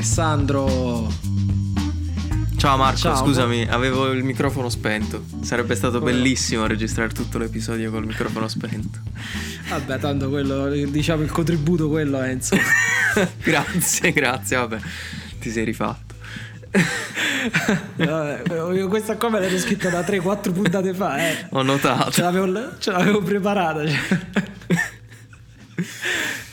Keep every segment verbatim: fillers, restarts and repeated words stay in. Alessandro. Ciao Marco, Ciao. Scusami, avevo il microfono spento. Sarebbe stato Come... bellissimo registrare tutto l'episodio col microfono spento. Vabbè, tanto quello, diciamo, il contributo quello, Enzo. Grazie, grazie, vabbè, ti sei rifatto. Vabbè, questa qua me l'ero scritta da tre quattro puntate fa, eh. Ho notato. Ce l'avevo, ce l'avevo preparata.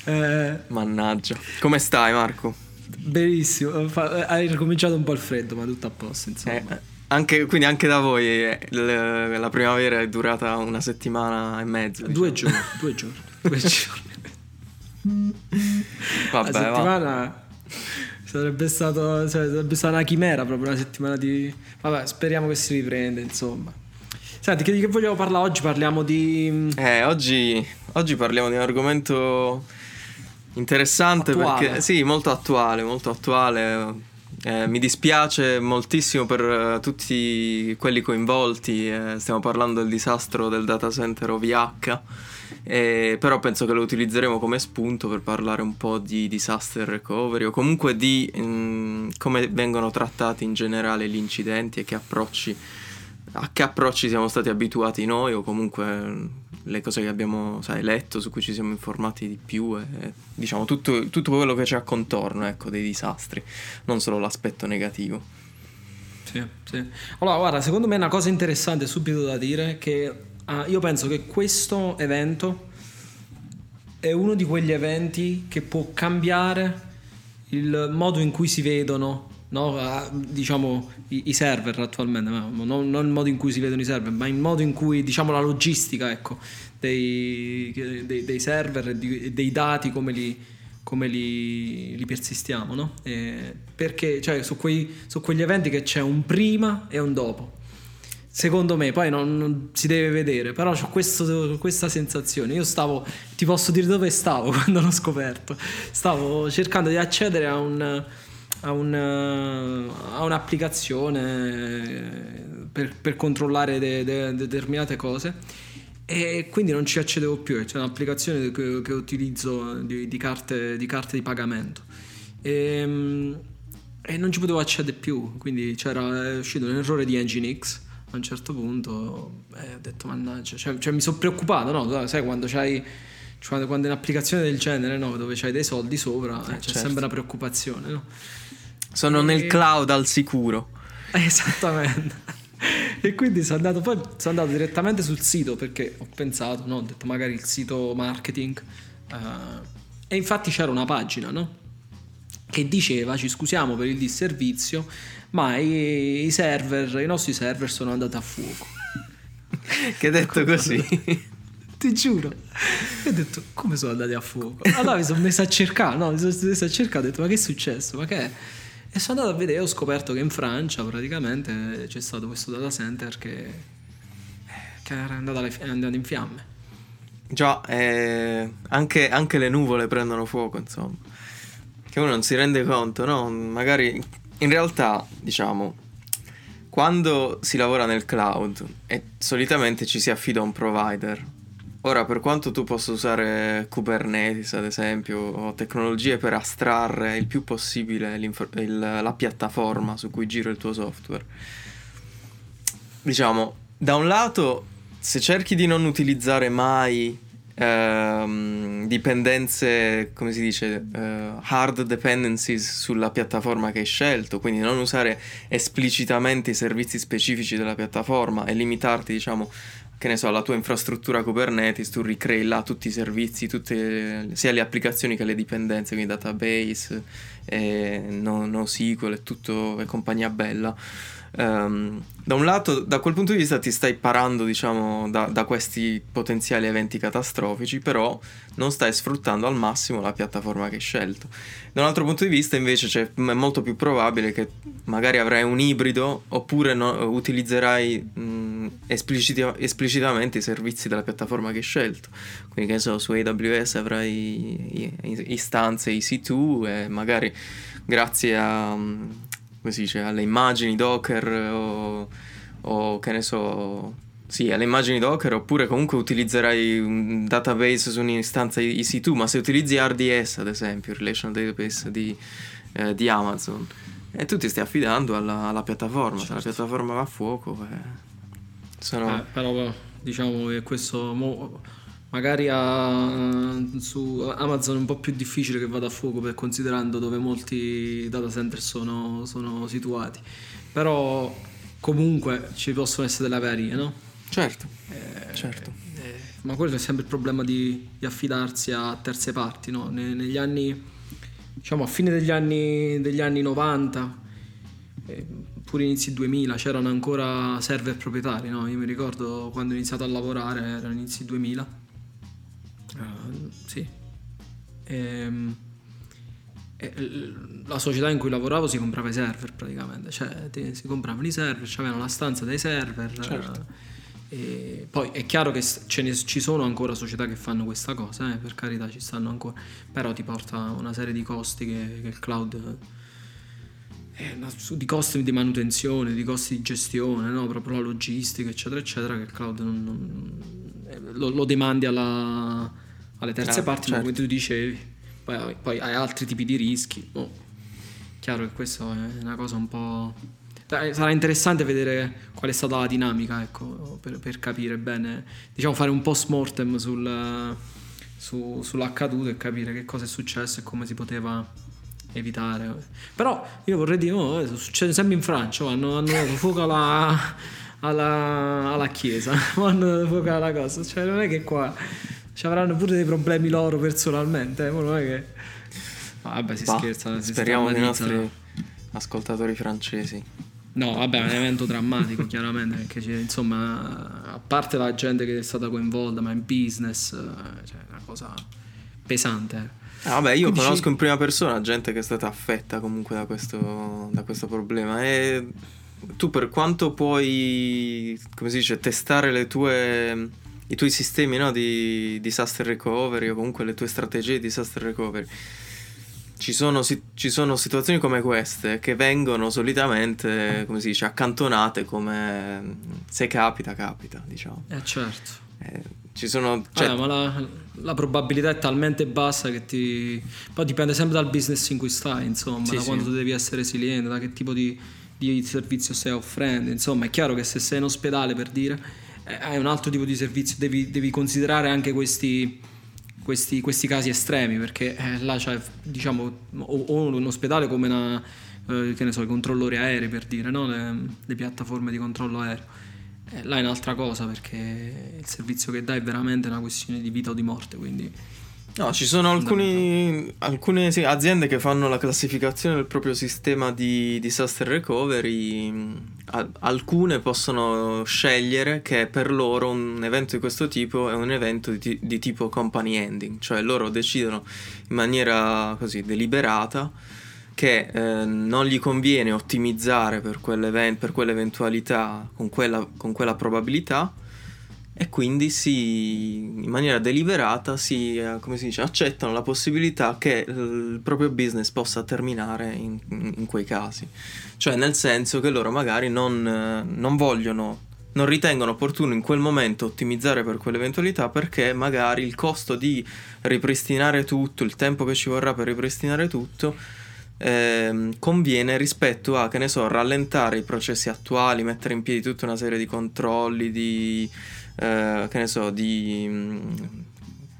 Eh, mannaggia. Come stai, Marco? Benissimo. Hai ricominciato un po' il freddo, ma tutto a posto, insomma. Eh, anche, quindi anche da voi eh, l- la primavera è durata una settimana e mezza. Due diciamo. giorni, due giorni, due giorni. Vabbè, la settimana va. sarebbe stato sarebbe stata una chimera proprio una settimana di. Vabbè, speriamo che si riprende, insomma. Senti, che di che vogliamo parlare oggi? Parliamo di. Eh, oggi, oggi parliamo di un argomento interessante attuale. Perché sì, molto attuale, molto attuale. Eh, mi dispiace moltissimo per uh, tutti quelli coinvolti. Eh, stiamo parlando del disastro del data center O V H, eh, però penso che lo utilizzeremo come spunto per parlare un po' di disaster recovery o comunque di mh, come vengono trattati in generale gli incidenti e che approcci a che approcci siamo stati abituati noi, o comunque le cose che abbiamo, sai, letto, su cui ci siamo informati di più, e, diciamo tutto, tutto quello che c'è contorno, ecco, dei disastri, non solo l'aspetto negativo. Sì, sì. Allora, guarda, secondo me è una cosa interessante subito da dire che ah, io penso che questo evento è uno di quegli eventi che può cambiare il modo in cui si vedono, no, diciamo, i, i server attualmente, non, non il modo in cui si vedono i server, ma il modo in cui, diciamo, la logistica, ecco, dei, dei, dei server e dei dati, come li, come li, li persistiamo, no? E perché, cioè, su, quei, su quegli eventi che c'è un prima e un dopo, secondo me. Poi non, non si deve vedere, però c'ho questo, questa sensazione. Io stavo, ti posso dire dove stavo quando l'ho scoperto, stavo cercando di accedere a un A, un, a un'applicazione per, per controllare de, de, determinate cose, e quindi non ci accedevo più. C'è un'applicazione che, che utilizzo di, di, carte, di carte di pagamento, e, e non ci potevo accedere più, quindi c'era, è uscito un errore di Nginx a un certo punto, e ho detto mannaggia, cioè, cioè mi sono preoccupato, no? Sai, quando c'hai Cioè, quando è un'applicazione del genere, no, dove c'hai dei soldi sopra, eh, c'è certo. sempre una preoccupazione, no? Sono e... nel cloud al sicuro. Esattamente. E quindi sono andato, poi sono andato direttamente sul sito, perché ho pensato, no, ho detto magari il sito marketing, uh, e infatti c'era una pagina, no, che diceva: ci scusiamo per il disservizio, ma i, i server, i nostri server sono andati a fuoco. Che detto così. Ti giuro, e ho detto come sono andati a fuoco. Allora mi sono messo a cercare, no, mi sono messo a cercare, ho detto ma che è successo, ma che è? E sono andato a vedere, ho scoperto che in Francia praticamente c'è stato questo data center che, che era andato, alle, è andato in fiamme. Già, eh, anche, anche le nuvole prendono fuoco, insomma, che uno non si rende conto, no? Magari in realtà, diciamo, quando si lavora nel cloud e solitamente ci si affida a un provider. Ora, per quanto tu possa usare Kubernetes, ad esempio, o tecnologie per astrarre il più possibile il, la piattaforma su cui gira il tuo software, diciamo, da un lato, se cerchi di non utilizzare mai ehm, dipendenze, come si dice, eh, hard dependencies sulla piattaforma che hai scelto, quindi non usare esplicitamente i servizi specifici della piattaforma e limitarti, diciamo, che ne so, la tua infrastruttura Kubernetes, tu ricrei là tutti i servizi, tutte, sia le applicazioni che le dipendenze, quindi database, eh, NoSQL e tutto, e compagnia bella. Um, da un lato, da quel punto di vista ti stai parando, diciamo, da, da questi potenziali eventi catastrofici, però non stai sfruttando al massimo la piattaforma che hai scelto. Da un altro punto di vista invece c'è, è molto più probabile che magari avrai un ibrido, oppure no, utilizzerai mh, esplicita- esplicitamente i servizi della piattaforma che hai scelto, quindi, che ne so, su A W S avrai istanze E C due e magari grazie a um, come si dice, alle immagini Docker o, o che ne so, sì, alle immagini Docker, oppure comunque utilizzerai un database su un'istanza E C due, ma se utilizzi R D S, ad esempio, Relational Database di eh, di Amazon, e tu ti stai affidando alla, alla piattaforma. Certo. Se la piattaforma va a fuoco, eh, sono... eh, però diciamo che questo mo, magari a, su Amazon è un po' più difficile che vada a fuoco, per considerando dove molti data center sono, sono situati, però comunque ci possono essere delle avarie, no? Certo, eh, certo. Eh, ma quello è sempre il problema di, di affidarsi a terze parti, no? Ne, negli anni, diciamo a fine degli anni, degli anni novanta, eh, pure inizi duemila, c'erano ancora server proprietari, no? Io mi ricordo quando ho iniziato a lavorare, erano inizi duemila, uh, sì. Ehm... la società in cui lavoravo si comprava i server praticamente, cioè si compravano i server, c'avevano la stanza dei server. Certo. E poi è chiaro che ce ne, ci sono ancora società che fanno questa cosa, eh, per carità, ci stanno ancora, però ti porta una serie di costi che, che il cloud, eh, di costi di manutenzione, di costi di gestione, no? Proprio la logistica eccetera eccetera, che il cloud non, non, lo, lo demandi alla, alle terze ah, parti. Certo. Ma come tu dicevi, Poi, poi hai altri tipi di rischi. Oh, chiaro che questa è una cosa un po'... sarà interessante vedere qual è stata la dinamica, ecco, per, per capire bene, diciamo fare un post-mortem sul, su, sull'accaduto e capire che cosa è successo e come si poteva evitare. Però io vorrei dire, oh, succede sempre in Francia, oh, hanno, hanno dato fuoco alla, alla, alla chiesa, hanno dato fuoco alla cosa, cioè non è che qua... ci avranno pure dei problemi loro personalmente, eh? Non è che... vabbè, si bah, scherza, si speriamo dei nostri ascoltatori francesi. No, vabbè, è un evento drammatico chiaramente, perché c'è, insomma, a parte la gente che è stata coinvolta, ma in business, cioè, è una cosa pesante. Ah, vabbè, io quindi conosco in prima persona gente che è stata affetta comunque da questo, da questo problema, e tu per quanto puoi, come si dice, testare le tue... i tuoi sistemi, no, di disaster recovery, o comunque le tue strategie di disaster recovery, ci sono, ci sono situazioni come queste che vengono solitamente, come si dice, accantonate, come se capita, capita, diciamo. Eh certo. Eh, ci sono, cioè... ah, ma la, la probabilità è talmente bassa che ti... poi dipende sempre dal business in cui stai, insomma, sì, da sì. Quanto devi essere resiliente, da che tipo di, di servizio stai offrendo, insomma. È chiaro che se sei in ospedale, per dire, hai un altro tipo di servizio, devi, devi considerare anche questi, questi, questi casi estremi, perché eh, là c'è, diciamo, o, o un ospedale come una, eh, che ne so, i controllori aerei, per dire, no? le, le piattaforme di controllo aereo, eh, là è un'altra cosa, perché il servizio che dai è veramente una questione di vita o di morte, quindi no, ci sono alcuni, alcune aziende che fanno la classificazione del proprio sistema di disaster recovery. Alcune possono scegliere che per loro un evento di questo tipo è un evento di, di tipo company ending, cioè loro decidono in maniera così deliberata che eh, non gli conviene ottimizzare per, per quell'eventualità con quella, con quella probabilità, e quindi si, in maniera deliberata si, come si dice, accettano la possibilità che il proprio business possa terminare in, in quei casi, cioè nel senso che loro magari non, non vogliono, non ritengono opportuno in quel momento ottimizzare per quell'eventualità, perché magari il costo di ripristinare tutto, il tempo che ci vorrà per ripristinare tutto, Eh, conviene rispetto a, che ne so, rallentare i processi attuali, mettere in piedi tutta una serie di controlli, di eh, che ne so, di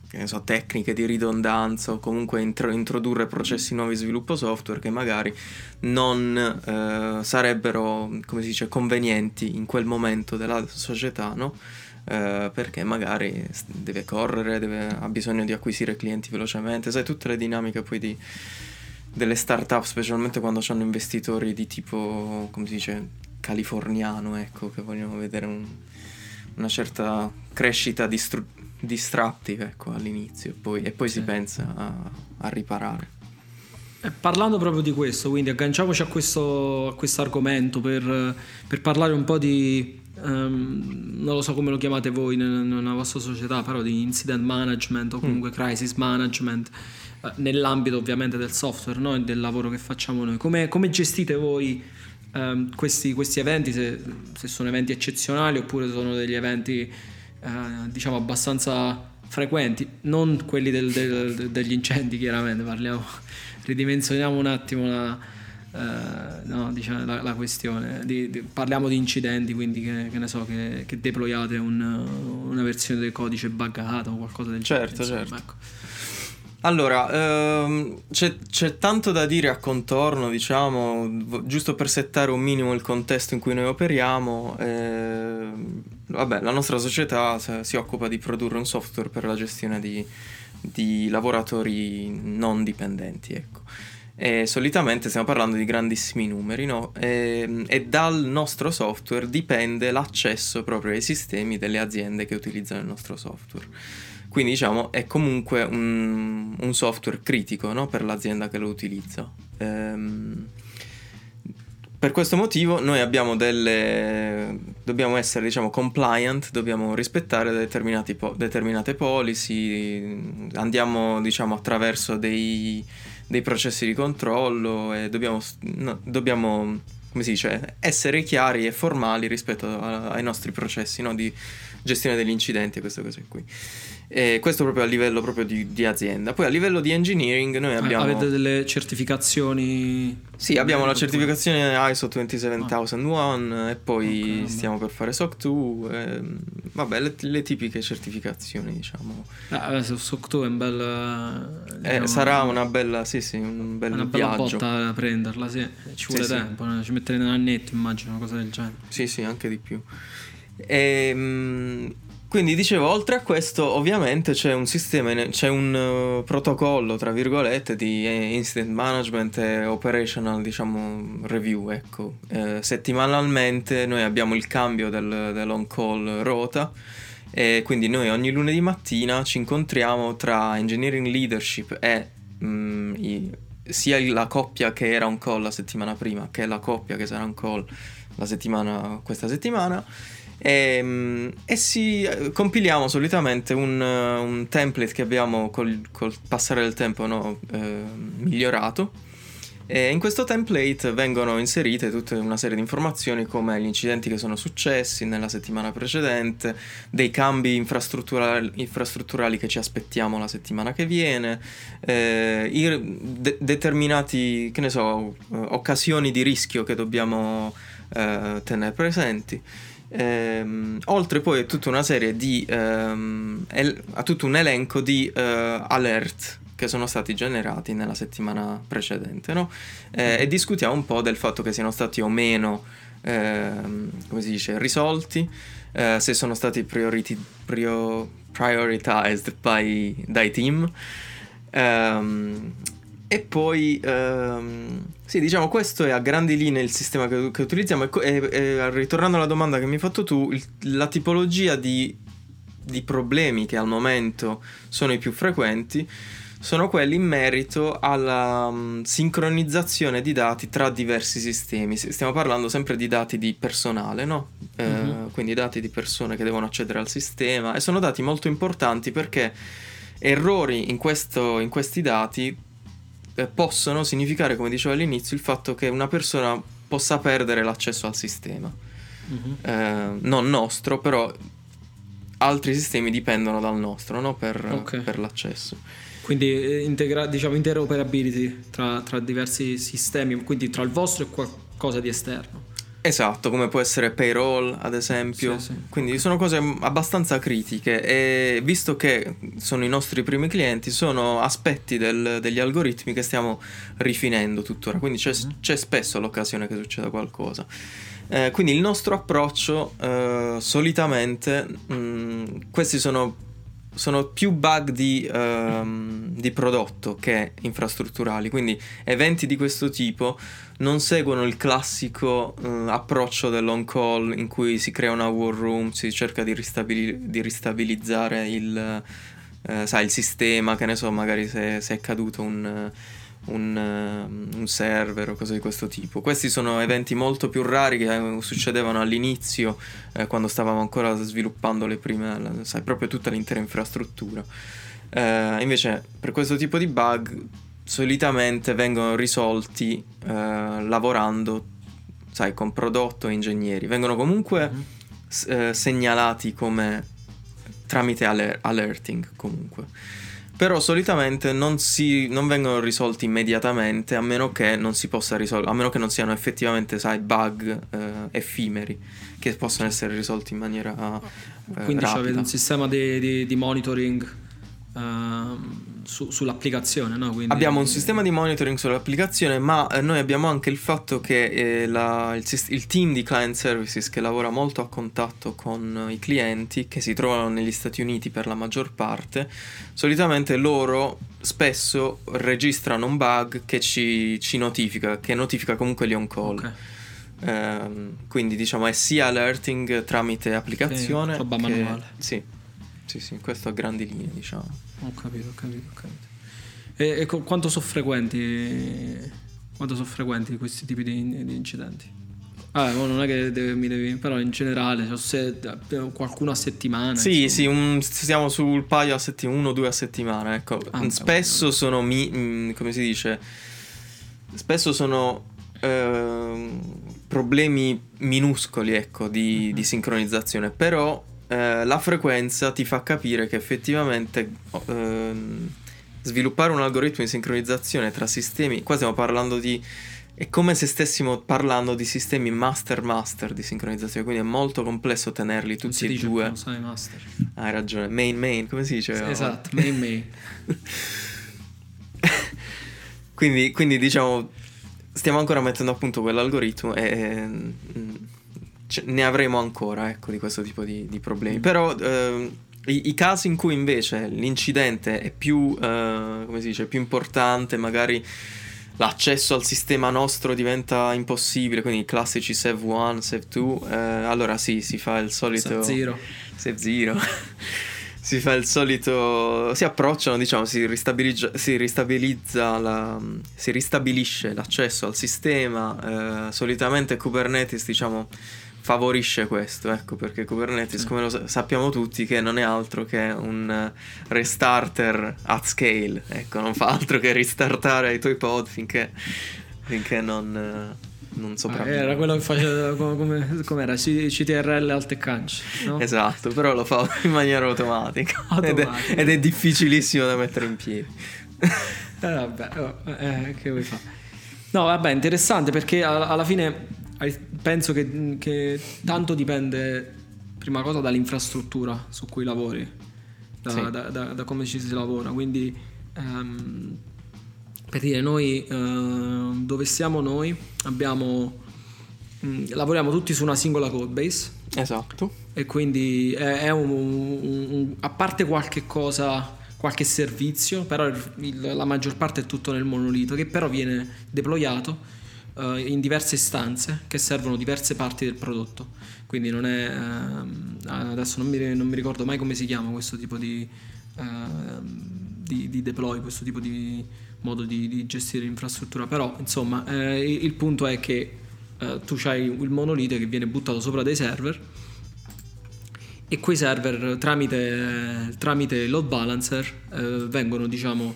che ne so, tecniche di ridondanza, o comunque intro- introdurre processi nuovi di sviluppo software che magari non eh, sarebbero, come si dice, convenienti in quel momento della società, no? Eh, perché magari deve correre, deve, ha bisogno di acquisire clienti velocemente, sai, tutte le dinamiche poi di delle startup, specialmente quando hanno investitori di tipo, come si dice, californiano, ecco, che vogliono vedere un, una certa crescita distru- distrattiva, ecco, all'inizio, e poi, e poi sì. Si pensa a, a riparare. E parlando proprio di questo, quindi agganciamoci a questo, a questo argomento per, per parlare un po' di, um, non lo so come lo chiamate voi nella vostra società, però di incident management o comunque mm. crisis management, nell'ambito ovviamente del software, no? E del lavoro che facciamo noi. Come, come gestite voi ehm, questi, questi eventi, se, se sono eventi eccezionali oppure sono degli eventi eh, diciamo abbastanza frequenti, non quelli del, del, degli incendi, chiaramente parliamo, ridimensioniamo un attimo la, eh, no, diciamo la, la questione di, di, parliamo di incidenti, quindi che, che ne so, che, che deployate un, una versione del codice buggata o qualcosa del genere. Certo, certo. Ecco. Allora, ehm, c'è, c'è tanto da dire a contorno, diciamo, giusto per settare un minimo il contesto in cui noi operiamo. Ehm, vabbè, la nostra società si occupa di produrre un software per la gestione di, di lavoratori non dipendenti, ecco. E solitamente stiamo parlando di grandissimi numeri, no? E, e dal nostro software dipende l'accesso proprio ai sistemi delle aziende che utilizzano il nostro software. Quindi diciamo è comunque un, un software critico, no? Per l'azienda che lo utilizza. Ehm, per questo motivo noi abbiamo delle, dobbiamo essere diciamo compliant, dobbiamo rispettare determinati po- determinate policy, andiamo diciamo attraverso dei, dei processi di controllo e dobbiamo, no, dobbiamo, come si dice, essere chiari e formali rispetto a, ai nostri processi, no? Di gestione degli incidenti e queste cose qui. E questo proprio a livello proprio di, di azienda. Poi a livello di engineering noi abbiamo... Avete delle certificazioni? Sì, abbiamo la certificazione I S O due sette zero zero zero uno, ah. E poi okay, stiamo per fare S O C due, eh, vabbè, le, le tipiche certificazioni, diciamo. Ah, S O C due è un bel... Diciamo, eh, sarà una bella, sì sì, un bel una bella viaggio. Botta da prenderla, sì. Ci vuole sì, tempo, sì. Ci metterete un annetto, immagino, una cosa del genere. Sì, sì, anche di più. E... Quindi dicevo, oltre a questo ovviamente c'è un sistema, c'è un uh, protocollo tra virgolette di eh, incident management e operational, diciamo, review, ecco. Eh, settimanalmente noi abbiamo il cambio del, dell'on call rota e quindi noi ogni lunedì mattina ci incontriamo tra engineering leadership e mh, i, sia la coppia che era on call la settimana prima che la coppia che sarà on call la settimana, questa settimana. E, e si compiliamo solitamente un, un template che abbiamo col, col passare del tempo, no, eh, migliorato, e in questo template vengono inserite tutta una serie di informazioni come gli incidenti che sono successi nella settimana precedente, dei cambi infrastrutturali, infrastrutturali che ci aspettiamo la settimana che viene, eh, i, de- determinati, che ne so, occasioni di rischio che dobbiamo eh, tenere presenti. Ehm, oltre poi a tutta una serie di ehm, el- a tutto un elenco di eh, alert che sono stati generati nella settimana precedente, no? Eh, e discutiamo un po' del fatto che siano stati o meno ehm, come si dice risolti, eh, se sono stati prioriti- prior- prioritized by- dai team, ehm, e poi ehm, sì, diciamo questo è a grandi linee il sistema che, che utilizziamo e, e, e ritornando alla domanda che mi hai fatto tu, il, la tipologia di, di problemi che al momento sono i più frequenti sono quelli in merito alla mh, sincronizzazione di dati tra diversi sistemi. Stiamo parlando sempre di dati di personale, no? Eh, mm-hmm. Quindi dati di persone che devono accedere al sistema, e sono dati molto importanti perché errori in, questo, in questi dati possono significare, come dicevo all'inizio, il fatto che una persona possa perdere l'accesso al sistema. Mm-hmm. Eh, non nostro, però altri sistemi dipendono dal nostro, no? per, okay. per l'accesso. Quindi integra- diciamo interoperability tra, tra diversi sistemi, quindi tra il vostro e qualcosa di esterno. Esatto, come può essere payroll ad esempio. Sì, sì. Quindi okay, sono cose abbastanza critiche e visto che sono i nostri primi clienti sono aspetti del, degli algoritmi che stiamo rifinendo tuttora, quindi c'è, mm-hmm. c'è spesso l'occasione che succeda qualcosa. Eh, quindi il nostro approccio eh, solitamente mh, questi sono sono più bug di, um, di prodotto che infrastrutturali, quindi eventi di questo tipo non seguono il classico uh, approccio dell'on call in cui si crea una war room, si cerca di, ristabil- di ristabilizzare il, uh, sai, il sistema, che ne so, magari se, se è caduto un, un, uh, un server o cose di questo tipo. Questi sono eventi molto più rari che uh, succedevano all'inizio, eh, quando stavamo ancora sviluppando le prime, la, sai, proprio tutta l'intera infrastruttura. Uh, invece per questo tipo di bug solitamente vengono risolti uh, lavorando, sai, con prodotto e ingegneri. Vengono comunque uh, segnalati come tramite aller- alerting comunque. Però solitamente non, si, non vengono risolti immediatamente, a meno che non si possa risolvere, a meno che non siano effettivamente, sai, bug eh, effimeri che possono essere risolti in maniera eh, quindi rapida. C'è un sistema di, di, di monitoring eh, su, sull'applicazione, no? Quindi... abbiamo un sistema di monitoring sull'applicazione, ma eh, noi abbiamo anche il fatto che eh, la, il, il team di client services, che lavora molto a contatto con i clienti, che si trovano negli Stati Uniti per la maggior parte, solitamente loro spesso registrano un bug che ci, ci notifica, che notifica comunque gli on call. Okay. Eh, quindi diciamo è sia alerting tramite applicazione che roba manuale. Sì, sì, sì, questo a grandi linee, diciamo. Ho capito, ho capito, ho capito. E, e co- quanto sono frequenti quanto sono frequenti questi tipi di, di incidenti? Ah, non è che deve, mi devi, però in generale, cioè, se, qualcuno a settimana. Sì, insomma. Sì, un, siamo sul paio a settimana, uno o due a settimana, ecco. Ah, spesso sono mi, come si dice? Spesso sono eh, problemi minuscoli, ecco, di, mm-hmm. di sincronizzazione, però Eh, la frequenza ti fa capire che effettivamente ehm, sviluppare un algoritmo di sincronizzazione tra sistemi, qua stiamo parlando di, è come se stessimo parlando di sistemi master-master di sincronizzazione, quindi è molto complesso tenerli tutti e due. Non sai master. Ah, hai ragione, main-main, come si diceva? Esatto, main-main. quindi, quindi diciamo stiamo ancora mettendo a punto quell'algoritmo e... e ce ne avremo ancora, ecco, di questo tipo di, di problemi. Mm. Però eh, i, i casi in cui invece l'incidente è più eh, come si dice, più importante, magari l'accesso al sistema nostro diventa impossibile, quindi i classici save uno, save due, eh, allora sì, si fa il solito save zero, si fa il solito, si approcciano, diciamo, si ristabilizza, si ristabilizza la, si ristabilisce l'accesso al sistema. Eh, solitamente Kubernetes, diciamo, favorisce questo, ecco, perché Kubernetes, sì, come lo sa- sappiamo tutti, che non è altro che un restarter at scale, ecco, non fa altro che ristartare i tuoi pod finché, finché non, non sopravvive. Ah, era quello che faceva, come, come era, C T R L al Teccanci, no? Esatto, però lo fa in maniera automatica, automatica. Ed, è, ed è difficilissimo da mettere in piedi. Eh, vabbè, eh, che vuoi fare? No, vabbè, interessante, perché alla, alla fine... penso che, che tanto dipende, prima cosa, dall'infrastruttura su cui lavori, da, sì. da, da, da come ci si lavora. Quindi um, per dire, noi uh, dove siamo noi abbiamo mh, lavoriamo tutti su una singola codebase. Esatto. E quindi è, è un, un, un, a parte qualche cosa, qualche servizio, però il, il, la maggior parte è tutto nel monolito, che però viene deployato in diverse istanze che servono diverse parti del prodotto. Quindi non è ehm, adesso non mi, non mi ricordo mai come si chiama questo tipo di, ehm, di, di deploy, questo tipo di modo di, di gestire l'infrastruttura. Però insomma eh, il, il punto è che eh, tu c'hai il monolite che viene buttato sopra dei server, e quei server tramite, tramite load balancer eh, vengono, diciamo,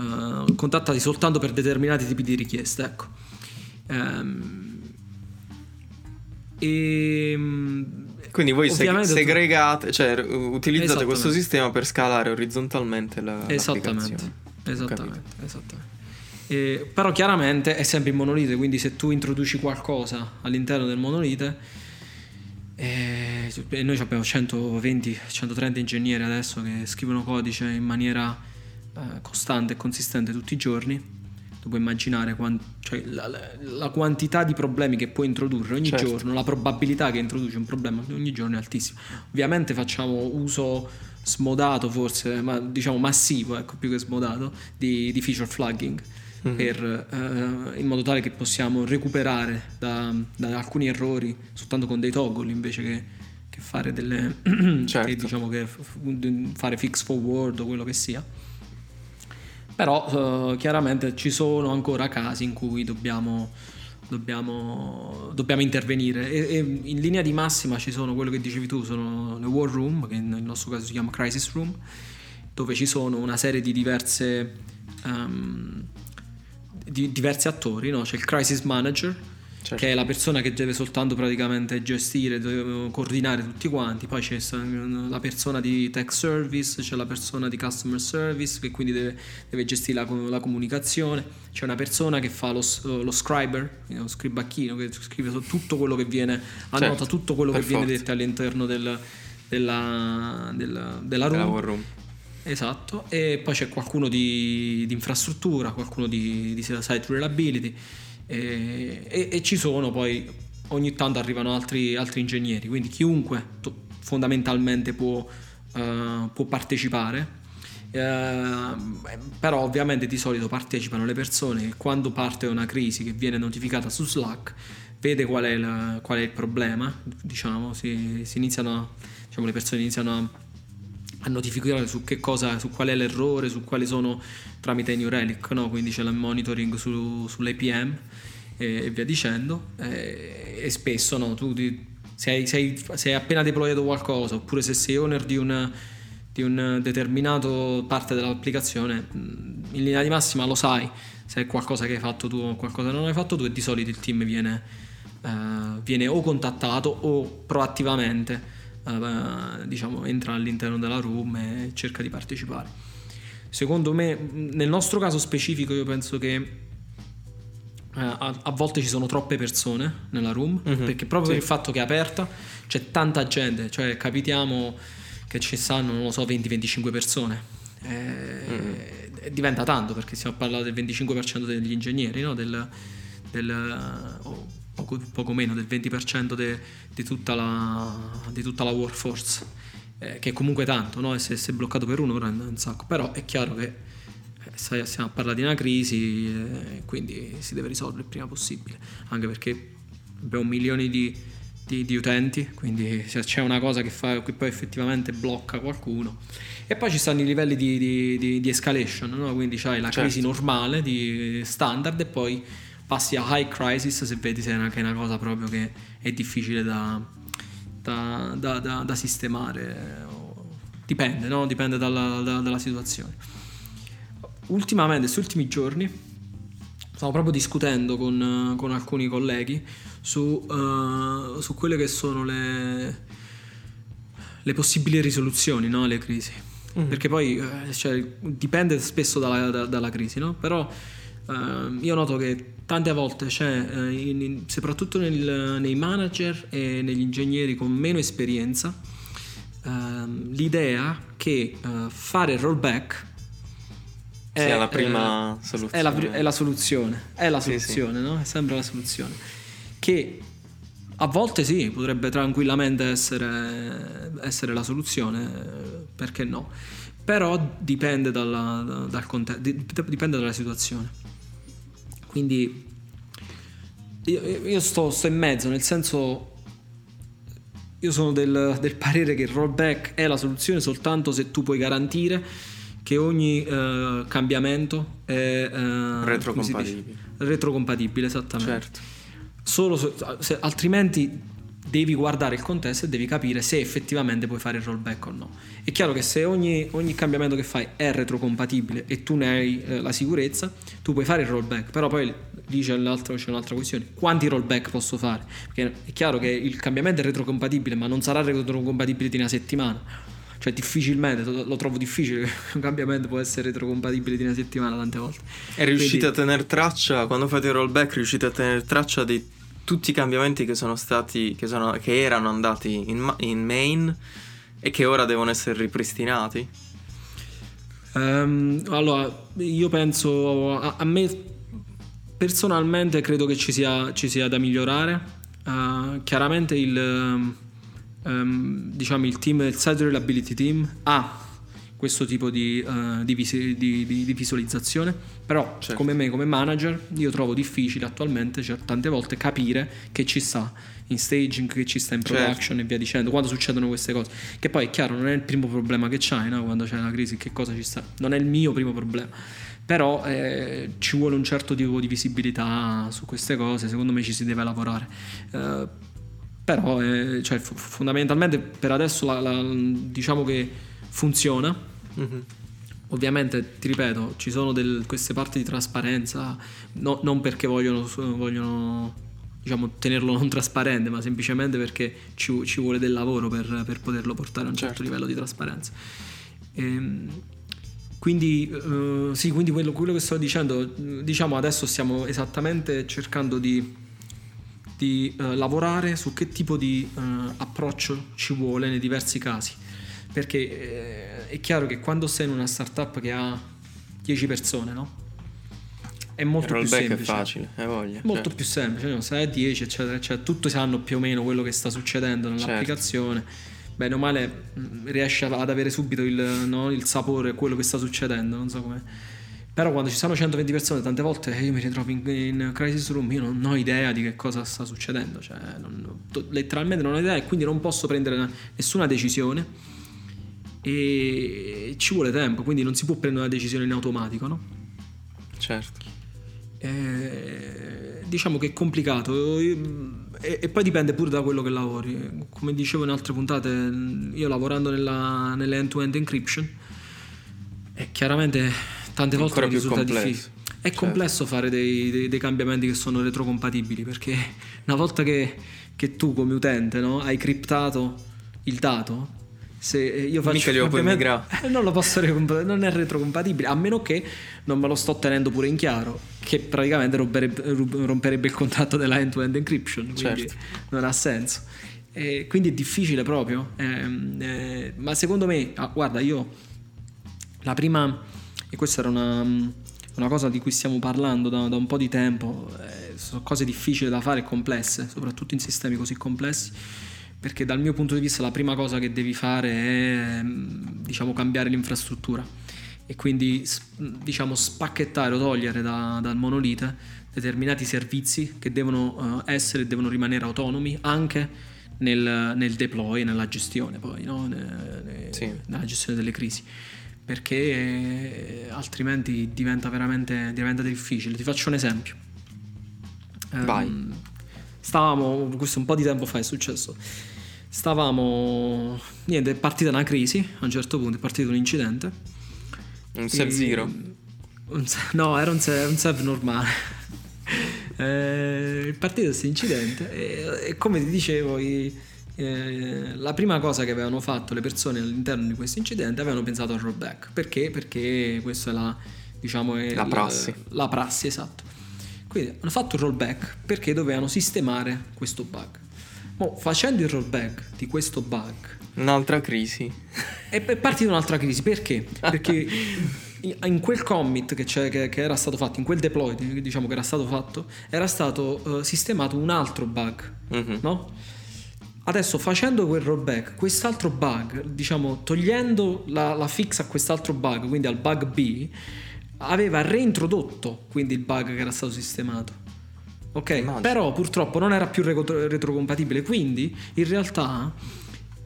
eh, contattati soltanto per determinati tipi di richieste, ecco. Um, e quindi voi seg- segregate, cioè utilizzate questo sistema per scalare orizzontalmente la, esattamente, l'applicazione. Esattamente, esattamente. E, però chiaramente è sempre in monolite, quindi se tu introduci qualcosa all'interno del monolite, eh, e noi abbiamo centoventi centotrenta ingegneri adesso che scrivono codice in maniera eh, costante e consistente tutti i giorni. Puoi immaginare quant- cioè la, la, la quantità di problemi che puoi introdurre ogni, certo, giorno, la probabilità che introduci un problema ogni giorno è altissima. Ovviamente facciamo uso smodato, forse, ma diciamo massivo, ecco, più che smodato, di, di feature flagging, mm-hmm. per, eh, in modo tale che possiamo recuperare da, da alcuni errori soltanto con dei toggle, invece che, che fare delle certo. che, diciamo che f- fare fix forward o quello che sia. Però eh, chiaramente ci sono ancora casi in cui dobbiamo, dobbiamo, dobbiamo intervenire, e, e in linea di massima ci sono, quello che dicevi tu, sono le war room, che nel nostro caso si chiama crisis room, dove ci sono una serie di diverse um, di diversi attori, no? C'è il crisis manager, certo. Che è la persona che deve soltanto praticamente gestire, coordinare tutti quanti. Poi c'è la persona di tech service, c'è la persona di customer service che quindi deve, deve gestire la, la comunicazione, c'è una persona che fa lo, lo scriber, lo scribacchino che scrive tutto quello che viene, annota certo, tutto quello che forza. viene detto all'interno del, della, della, della room. Della room. Esatto, e poi c'è qualcuno di, di infrastruttura, qualcuno di, di site reliability, e, e, e ci sono poi, ogni tanto arrivano altri, altri ingegneri, quindi chiunque to, fondamentalmente può, uh, può partecipare, uh, però ovviamente di solito partecipano le persone che quando parte una crisi che viene notificata su Slack vede qual è, la, qual è il problema, diciamo, si, si iniziano a, diciamo, le persone iniziano a a notificare su che cosa, su qual è l'errore, su quali sono, tramite New Relic, no? Quindi c'è il monitoring su, sull'A P M e, e via dicendo, e, e spesso no, tu ti, se, hai, se, hai, se hai appena deployato qualcosa, oppure se sei owner di una di un determinato parte dell'applicazione, in linea di massima lo sai se è qualcosa che hai fatto tu o qualcosa che non hai fatto tu, e di solito il team viene, uh, viene o contattato o proattivamente, diciamo, entra all'interno della room e cerca di partecipare. Secondo me, nel nostro caso specifico, io penso che eh, a, a volte ci sono troppe persone nella room, mm-hmm. perché proprio sì. il fatto che è aperta c'è tanta gente, cioè capitiamo che ci stanno, non lo so, venti venticinque persone, eh, mm-hmm. diventa tanto, perché stiamo parlando del venticinque per cento degli ingegneri, no? del, del oh, Poco, poco meno del venti per cento di tutta la di tutta la workforce, eh, che è comunque tanto, no? E se è bloccato per un'ora è un sacco, però è chiaro che eh, stiamo parlando di una crisi, eh, quindi si deve risolvere il prima possibile, anche perché abbiamo milioni di, di, di utenti, quindi se c'è una cosa che fa che poi effettivamente blocca qualcuno. E poi ci stanno i livelli di, di, di, di escalation, no? Quindi c'hai la certo. crisi normale di standard, e poi passi a high crisis se vedi se è una, che è una cosa proprio che è difficile da, da, da, da, da sistemare. Dipende, no? Dipende dalla, da, dalla situazione. Ultimamente, questi ultimi giorni, stavo proprio discutendo con, con alcuni colleghi su, uh, su quelle che sono le, le possibili risoluzioni, no? Le crisi. Mm. Perché poi cioè, dipende spesso dalla, da, dalla crisi, no? Però Uh, io noto che tante volte c'è, uh, in, in, soprattutto nel, nei manager e negli ingegneri con meno esperienza, uh, l'idea che uh, fare rollback è, sì, è la prima uh, soluzione. È la, è la soluzione, è la soluzione, sì, no? È sempre la soluzione. Che a volte sì, potrebbe tranquillamente essere, essere la soluzione, perché no? Però dipende dalla, dal contesto, dipende dalla situazione. Quindi io, io sto, sto in mezzo, nel senso, io sono del, del parere che il rollback è la soluzione soltanto se tu puoi garantire che ogni eh, cambiamento è eh, retrocompatibile. Retrocompatibile, esattamente. Certo. Solo se, se, altrimenti devi guardare il contesto e devi capire se effettivamente puoi fare il rollback o no. È chiaro che se ogni, ogni cambiamento che fai è retrocompatibile e tu ne hai eh, la sicurezza, tu puoi fare il rollback, però poi lì c'è, c'è un'altra questione: quanti rollback posso fare? Perché è chiaro che il cambiamento è retrocompatibile, ma non sarà retrocompatibile di una settimana, cioè difficilmente, lo trovo difficile che un cambiamento può essere retrocompatibile di una settimana tante volte. E riuscite Quindi... a tenere traccia, quando fate il rollback riuscite a tenere traccia di tutti i cambiamenti che sono stati che, sono, che erano andati in, ma- in main e che ora devono essere ripristinati? Um, allora, io penso a, a me personalmente credo che ci sia, ci sia da migliorare. Uh, chiaramente il um, diciamo il team, il site reliability team ha questo tipo di, uh, di, visi, di, di, di visualizzazione, però certo. come me, come manager, io trovo difficile attualmente, cioè, tante volte capire che ci sta in staging, che ci sta in production, certo. e via dicendo, quando succedono queste cose. Che poi è chiaro, non è il primo problema che c'hai, no? Quando c'è una crisi, che cosa ci sta, non è il mio primo problema, però eh, ci vuole un certo tipo di visibilità su queste cose, secondo me ci si deve lavorare. Uh, però eh, cioè, f- fondamentalmente per adesso la, la, diciamo che funziona, mm-hmm. ovviamente ti ripeto, ci sono del, queste parti di trasparenza, no, non perché vogliono, vogliono diciamo, tenerlo non trasparente, ma semplicemente perché ci, ci vuole del lavoro per, per poterlo portare a un certo, certo livello di trasparenza. Ehm, quindi eh, sì, quindi quello, quello che sto dicendo, diciamo adesso stiamo esattamente cercando di di eh, lavorare su che tipo di eh, approccio ci vuole nei diversi casi, perché eh, è chiaro che quando sei in una startup che ha dieci persone, no? È molto più semplice, è facile, è voglia, molto certo. più semplice, no? Se hai dieci eccetera eccetera, tutti sanno più o meno quello che sta succedendo nell'applicazione, certo. bene o male riesci ad avere subito il, no, il sapore, quello che sta succedendo, non so come. Però quando ci sono centoventi persone, tante volte io mi ritrovo in, in crisis room, io non ho idea di che cosa sta succedendo, cioè non, letteralmente non ho idea, e quindi non posso prendere nessuna decisione e ci vuole tempo, quindi non si può prendere una decisione in automatico, no? Certo. Eh, diciamo che è complicato, e, e poi dipende pure da quello che lavori. Come dicevo in altre puntate, io lavorando nella, nelle end-to-end encryption, è chiaramente tante volte mi risulta difficile, è certo. complesso fare dei, dei, dei cambiamenti che sono retrocompatibili, perché una volta che, che tu come utente, no, hai criptato il dato, se io faccio mica cambiamento, eh, non lo posso recomp- non è retrocompatibile, a meno che non me lo sto tenendo pure in chiaro, che praticamente romperebbe, romperebbe il contratto della end-to-end encryption, quindi certo. non ha senso, e quindi è difficile proprio, eh, eh, ma secondo me, ah, guarda, io la prima, e questa era una, una cosa di cui stiamo parlando da, da un po' di tempo, eh, sono cose difficili da fare e complesse, soprattutto in sistemi così complessi, perché dal mio punto di vista la prima cosa che devi fare è, diciamo, cambiare l'infrastruttura, e quindi, diciamo, spacchettare o togliere da, dal monolite determinati servizi che devono essere e devono rimanere autonomi anche nel, nel deploy e nella gestione, poi, no? ne, ne, sì. nella gestione delle crisi, perché altrimenti diventa veramente diventa difficile. Ti faccio un esempio. Vai. Um, stavamo, questo un po' di tempo fa è successo, stavamo, niente, è partita una crisi, a un certo punto è partito un incidente, un Sub Zero, no, era un Sub normale, eh, è partito questo incidente e, e come ti dicevo, i, eh, la prima cosa che avevano fatto le persone all'interno di questo incidente, avevano pensato al rollback, perché perché questa è la, diciamo, è la prassi la, la prassi esatto. Quindi hanno fatto il rollback perché dovevano sistemare questo bug. Mo, facendo il rollback di questo bug, un'altra crisi, è partita un'altra crisi, perché? Perché in quel commit che, c'è, che, che era stato fatto, in quel deploy, diciamo, che era stato fatto, era stato uh, sistemato un altro bug, mm-hmm. no? Adesso, facendo quel rollback, quest'altro bug, diciamo, togliendo la, la fix a quest'altro bug, quindi al bug B, aveva reintrodotto quindi il bug che era stato sistemato, ok? Immagino. Però purtroppo non era più retro- retrocompatibile, quindi in realtà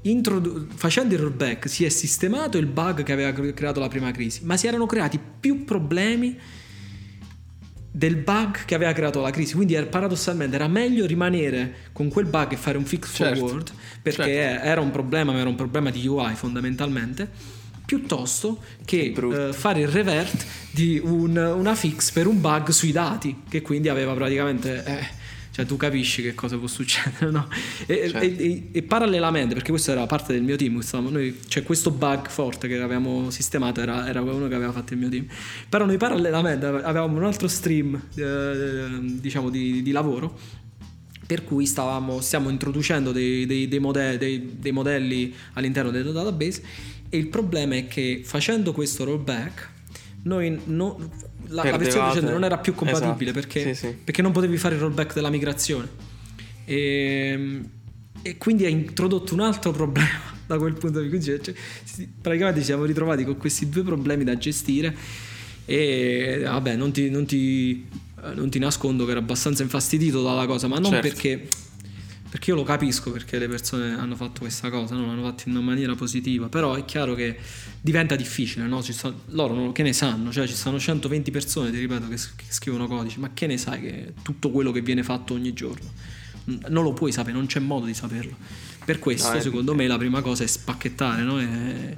introdu- facendo il rollback si è sistemato il bug che aveva cre- creato la prima crisi, ma si erano creati più problemi del bug che aveva creato la crisi, quindi paradossalmente era meglio rimanere con quel bug e fare un fix certo. forward, perché certo. era un problema, ma era un problema di U I fondamentalmente, piuttosto che uh, fare il revert di un, una fix per un bug sui dati, che quindi aveva praticamente eh, cioè tu capisci che cosa può succedere, no? E, certo. e, e, e parallelamente, perché questa era parte del mio team, stavamo, noi, cioè questo bug forte che avevamo sistemato era, era uno che aveva fatto il mio team, però noi parallelamente avevamo un altro stream eh, diciamo di, di lavoro, per cui stavamo, stiamo introducendo dei, dei, dei, modelli, dei, dei modelli all'interno del database, e il problema è che facendo questo rollback noi no, la, la versione precedente non era più compatibile, esatto, perché, sì, sì. perché non potevi fare il rollback della migrazione, e, e quindi ha introdotto un altro problema da quel punto di vista, cioè, praticamente ci siamo ritrovati con questi due problemi da gestire, e vabbè, non ti, non ti, non ti nascondo che ero abbastanza infastidito dalla cosa, ma non certo. perché perché io lo capisco, perché le persone hanno fatto questa cosa, no? L'hanno fatto in una maniera positiva, però è chiaro che diventa difficile, no? Ci stanno, loro non, che ne sanno, cioè ci stanno centoventi persone, ti ripeto, che, che scrivono codice, ma che ne sai che tutto quello che viene fatto ogni giorno non lo puoi sapere, non c'è modo di saperlo. Per questo no, secondo è... me la prima cosa è spacchettare, no? è...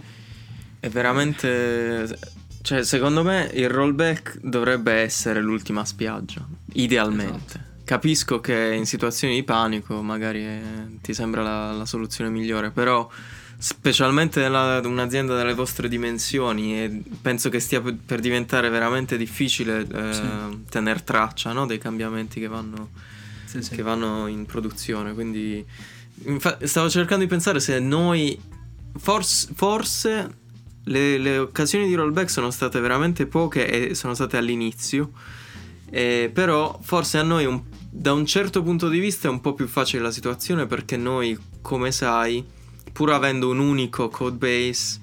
è veramente, cioè secondo me il rollback dovrebbe essere l'ultima spiaggia, idealmente, esatto. Capisco che in situazioni di panico magari è, ti sembra la, la soluzione migliore, però specialmente nella, un'azienda delle vostre dimensioni, e penso che stia per, per diventare veramente difficile eh, sì. tener traccia, no, dei cambiamenti che vanno, sì, che sì. vanno in produzione. Quindi infa- stavo cercando di pensare se noi forse, forse le, le occasioni di rollback sono state veramente poche e sono state all'inizio. Eh, però forse a noi un, da un certo punto di vista è un po' più facile la situazione, perché noi, come sai, pur avendo un unico code base,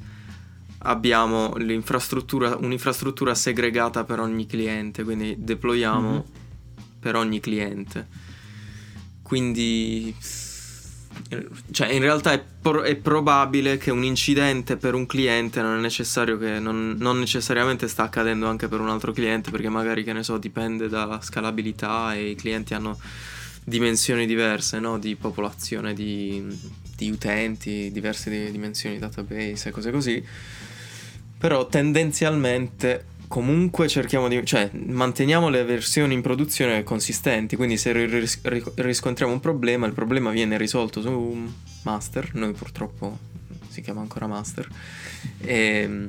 abbiamo l'infrastruttura, un'infrastruttura segregata per ogni cliente, quindi deployiamo mm-hmm. per ogni cliente. Quindi cioè in realtà è, por- è probabile che un incidente per un cliente non è necessario che non, non necessariamente sta accadendo anche per un altro cliente, perché magari, che ne so, dipende dalla scalabilità e i clienti hanno dimensioni diverse, no? Di popolazione di, di utenti, diverse dimensioni di database e cose così. Però tendenzialmente comunque cerchiamo di, cioè manteniamo le versioni in produzione consistenti, quindi se ris- riscontriamo un problema, il problema viene risolto su master, noi purtroppo si chiama ancora master, e,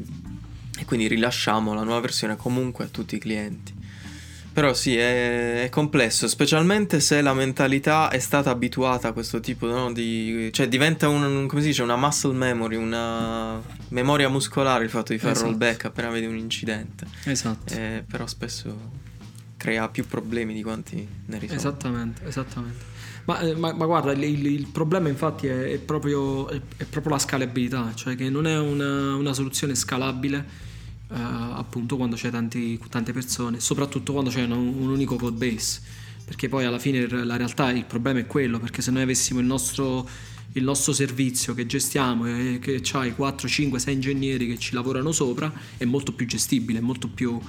e quindi rilasciamo la nuova versione comunque a tutti i clienti. Però sì, è, è complesso, specialmente se la mentalità è stata abituata a questo tipo, no, di, cioè diventa un, come si dice, una muscle memory, una memoria muscolare il fatto di fare esatto. rollback appena vedi un incidente. Esatto. Eh, però spesso crea più problemi di quanti ne risolve. Esattamente, esattamente. Ma, ma, ma guarda, il, il, il problema infatti è, è, proprio, è, è proprio la scalabilità, cioè che non è una, una soluzione scalabile eh, appunto quando c'è tanti, tante persone, soprattutto quando c'è un, un unico code base, perché poi alla fine la realtà, il problema è quello, perché se noi avessimo il nostro... il nostro servizio che gestiamo e che c'hai quattro, cinque, sei ingegneri che ci lavorano sopra, è molto più gestibile, è molto più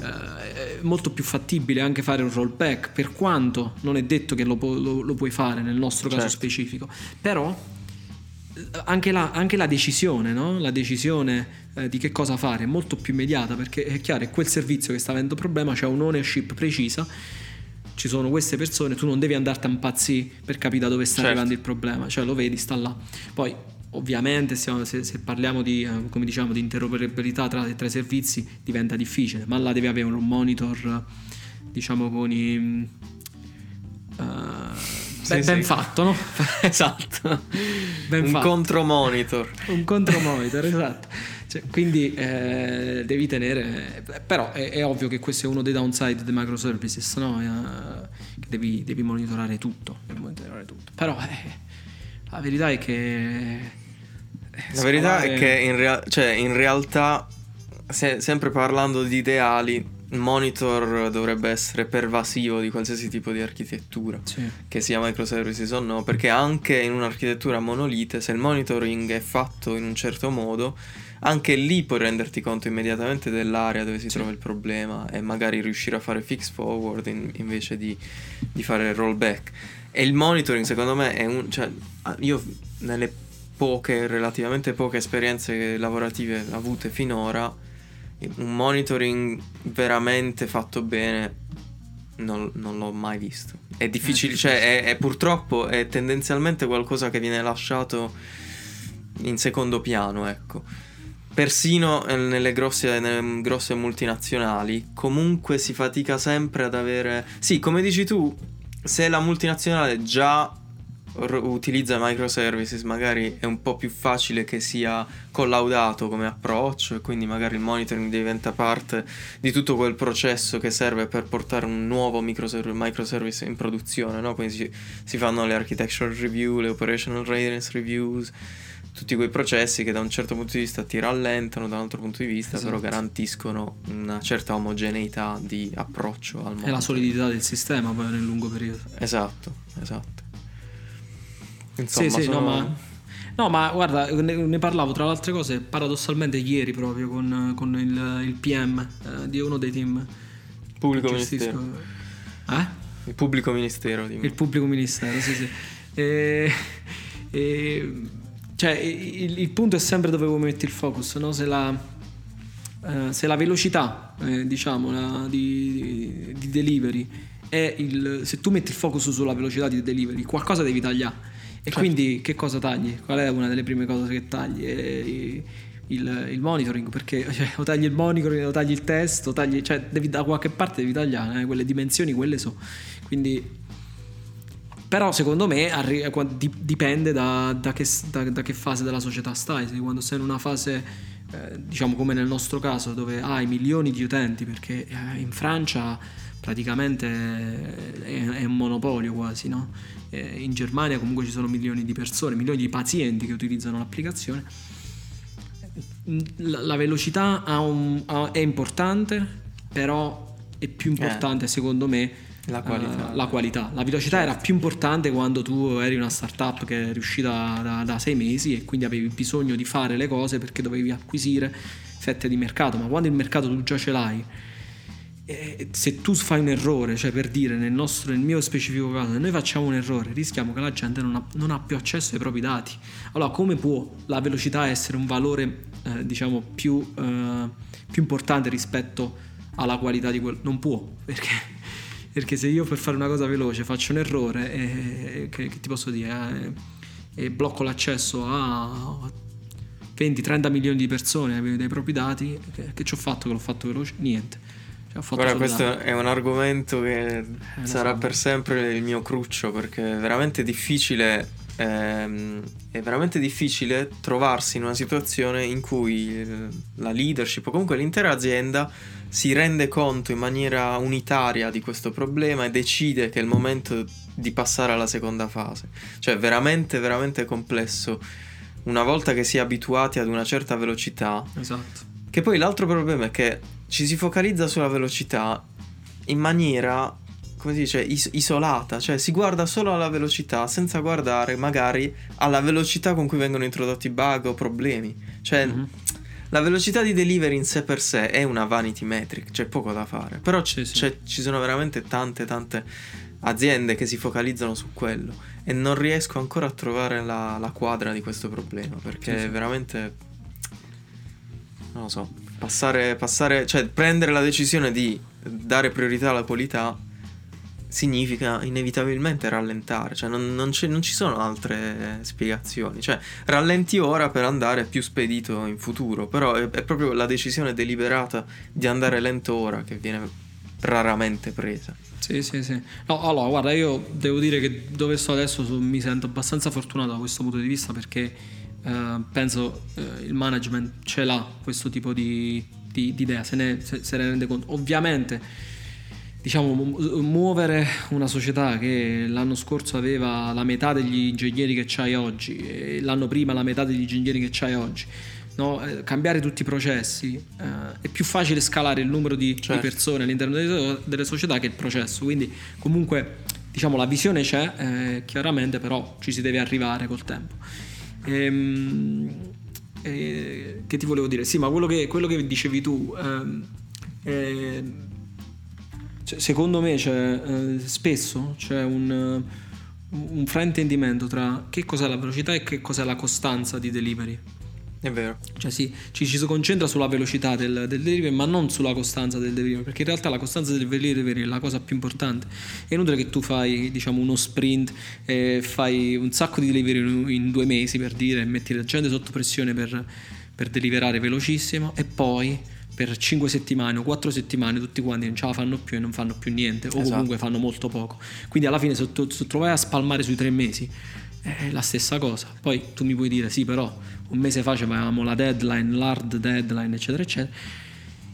eh, molto più fattibile anche fare un rollback, per quanto non è detto che lo, lo, lo puoi fare nel nostro caso certo. specifico. Però anche la, anche la decisione, no? La decisione eh, di che cosa fare è molto più immediata, perché è chiaro, è quel servizio che sta avendo problema, c'è un'ownership precisa, ci sono queste persone, tu non devi andarti a impazzire per capire da dove sta certo. arrivando il problema, cioè lo vedi, sta là. Poi ovviamente se, se parliamo di, come diciamo, di interoperabilità tra, tra i servizi diventa difficile, ma là devi avere un monitor, diciamo, con i uh, sì, ben, sì. ben fatto, no? Esatto, ben un fatto. contromonitor un contromonitor esatto. Cioè, quindi eh, devi tenere, eh, però è, è ovvio che questo è uno dei downside dei microservices, no? Eh, che devi, devi monitorare tutto, devi monitorare tutto. Però eh, la verità è che eh, la verità è che in, rea- cioè, in realtà se- sempre parlando di ideali, il monitor dovrebbe essere pervasivo di qualsiasi tipo di architettura, sì. che sia microservices o no, perché anche in un'architettura monolite, se il monitoring è fatto in un certo modo, anche lì puoi renderti conto immediatamente dell'area dove si sì. trova il problema e magari riuscire a fare fix forward in, invece di, di fare rollback. E il monitoring secondo me è un... cioè io nelle poche, relativamente poche esperienze lavorative avute finora, un monitoring veramente fatto bene non, non l'ho mai visto. È difficile, è difficile. Cioè è, è purtroppo è tendenzialmente qualcosa che viene lasciato in secondo piano, ecco. Persino nelle grosse, nelle grosse multinazionali comunque si fatica sempre ad avere... Sì, come dici tu, se la multinazionale già r- utilizza microservices, magari è un po' più facile che sia collaudato come approccio, e quindi magari il monitoring diventa parte di tutto quel processo che serve per portare un nuovo microserv- microservice in produzione, no? Quindi si, si fanno le architectural review, le operational readiness reviews, tutti quei processi che da un certo punto di vista ti rallentano, da un altro punto di vista esatto. però garantiscono una certa omogeneità di approccio al mondo e la solidità del sistema poi nel lungo periodo. Esatto, esatto. Insomma, sì, sì, sono... no, ma... no ma guarda, ne, ne parlavo tra le altre cose paradossalmente ieri proprio con, con il, il P M eh, di uno dei team pubblico gestisco... ministero eh? il pubblico ministero dimmi. il pubblico ministero sì sì e... e... Cioè, il, il punto è sempre dove vuoi mettere il focus, no? Se la, eh, se la velocità eh, diciamo la, di, di delivery è il, se tu metti il focus sulla velocità di delivery, qualcosa devi tagliare. E certo. Quindi che cosa tagli? Qual è una delle prime cose che tagli? E, il, il monitoring, perché cioè, o tagli il monitoring, o tagli il test, o tagli, cioè devi, da qualche parte devi tagliare, eh? Quelle dimensioni, quelle so. Quindi però secondo me arri- dipende da, da, che, da, da che fase della società stai. Se quando sei in una fase, eh, diciamo come nel nostro caso, dove hai milioni di utenti, perché eh, in Francia praticamente è, è un monopolio quasi, no? Eh, in Germania comunque ci sono milioni di persone, milioni di pazienti che utilizzano l'applicazione. La, la velocità ha un, ha, è importante, però è più importante eh. secondo me La qualità. Uh, la qualità, la velocità, certo. Era più importante quando tu eri una startup che è riuscita da, da sei mesi e quindi avevi bisogno di fare le cose perché dovevi acquisire fette di mercato. Ma quando il mercato tu già ce l'hai, e se tu fai un errore, cioè per dire nel nostro, nel mio specifico caso, se noi facciamo un errore rischiamo che la gente non ha, non ha più accesso ai propri dati. Allora come può la velocità essere un valore eh, diciamo più, eh, più importante rispetto alla qualità di quello? Non può, perché Perché se io per fare una cosa veloce faccio un errore, eh, che, che ti posso dire, eh, e blocco l'accesso a venti trenta milioni di persone dai propri dati, che, che ci ho fatto, che l'ho fatto veloce? Niente. Cioè, ho fatto. Ora questo dati. È un argomento che eh, sarà per sempre il mio cruccio, perché è veramente difficile, ehm, è veramente difficile trovarsi in una situazione in cui la leadership o comunque l'intera azienda si rende conto in maniera unitaria di questo problema e decide che è il momento di passare alla seconda fase. Cioè veramente veramente complesso una volta che si è abituati ad una certa velocità. Esatto. Che poi l'altro problema è che ci si focalizza sulla velocità in maniera, come si dice, is- isolata, cioè si guarda solo alla velocità senza guardare magari alla velocità con cui vengono introdotti bug o problemi. Cioè mm-hmm. La velocità di delivery in sé per sé è una vanity metric, c'è poco da fare. Però c'è, sì, c'è, ci sono veramente tante tante aziende che si focalizzano su quello e non riesco ancora a trovare la, la quadra di questo problema, perché sì, sì. veramente, non lo so, passare, passare, cioè prendere la decisione di dare priorità alla qualità significa inevitabilmente rallentare, cioè non, non, c'è, non ci sono altre spiegazioni, cioè rallenti ora per andare più spedito in futuro, però è, è proprio la decisione deliberata di andare lento ora che viene raramente presa. Sì, sì, sì. No, allora, guarda, io devo dire che dove sto adesso mi sento abbastanza fortunato da questo punto di vista, perché eh, penso eh, il management ce l'ha questo tipo di, di, di idea, se ne, se, se ne rende conto. Ovviamente diciamo muovere una società che l'anno scorso aveva la metà degli ingegneri che c'hai oggi e l'anno prima la metà degli ingegneri che c'hai oggi, no? Cambiare tutti i processi, eh, è più facile scalare il numero di, certo. di persone all'interno delle, delle società che il processo, quindi comunque diciamo la visione c'è, eh, chiaramente, però ci si deve arrivare col tempo. Ehm, eh, che ti volevo dire? Sì, ma quello che, quello che dicevi tu, ehm, eh, secondo me c'è, eh, spesso c'è un, un fraintendimento tra che cos'è la velocità e che cos'è la costanza di delivery. È vero. Cioè sì, ci, ci si concentra sulla velocità del, del delivery, ma non sulla costanza del delivery, perché in realtà la costanza del delivery è la cosa più importante. È inutile che tu fai, diciamo, uno sprint e fai un sacco di delivery in due mesi, per dire, e metti la gente sotto pressione per, per deliverare velocissimo, e poi per cinque settimane o quattro settimane tutti quanti non ce la fanno più e non fanno più niente, o esatto. comunque fanno molto poco. Quindi alla fine se tu vai a spalmare sui tre mesi è la stessa cosa. Poi tu mi puoi dire sì, però un mese fa avevamo la deadline, l'hard deadline, eccetera eccetera.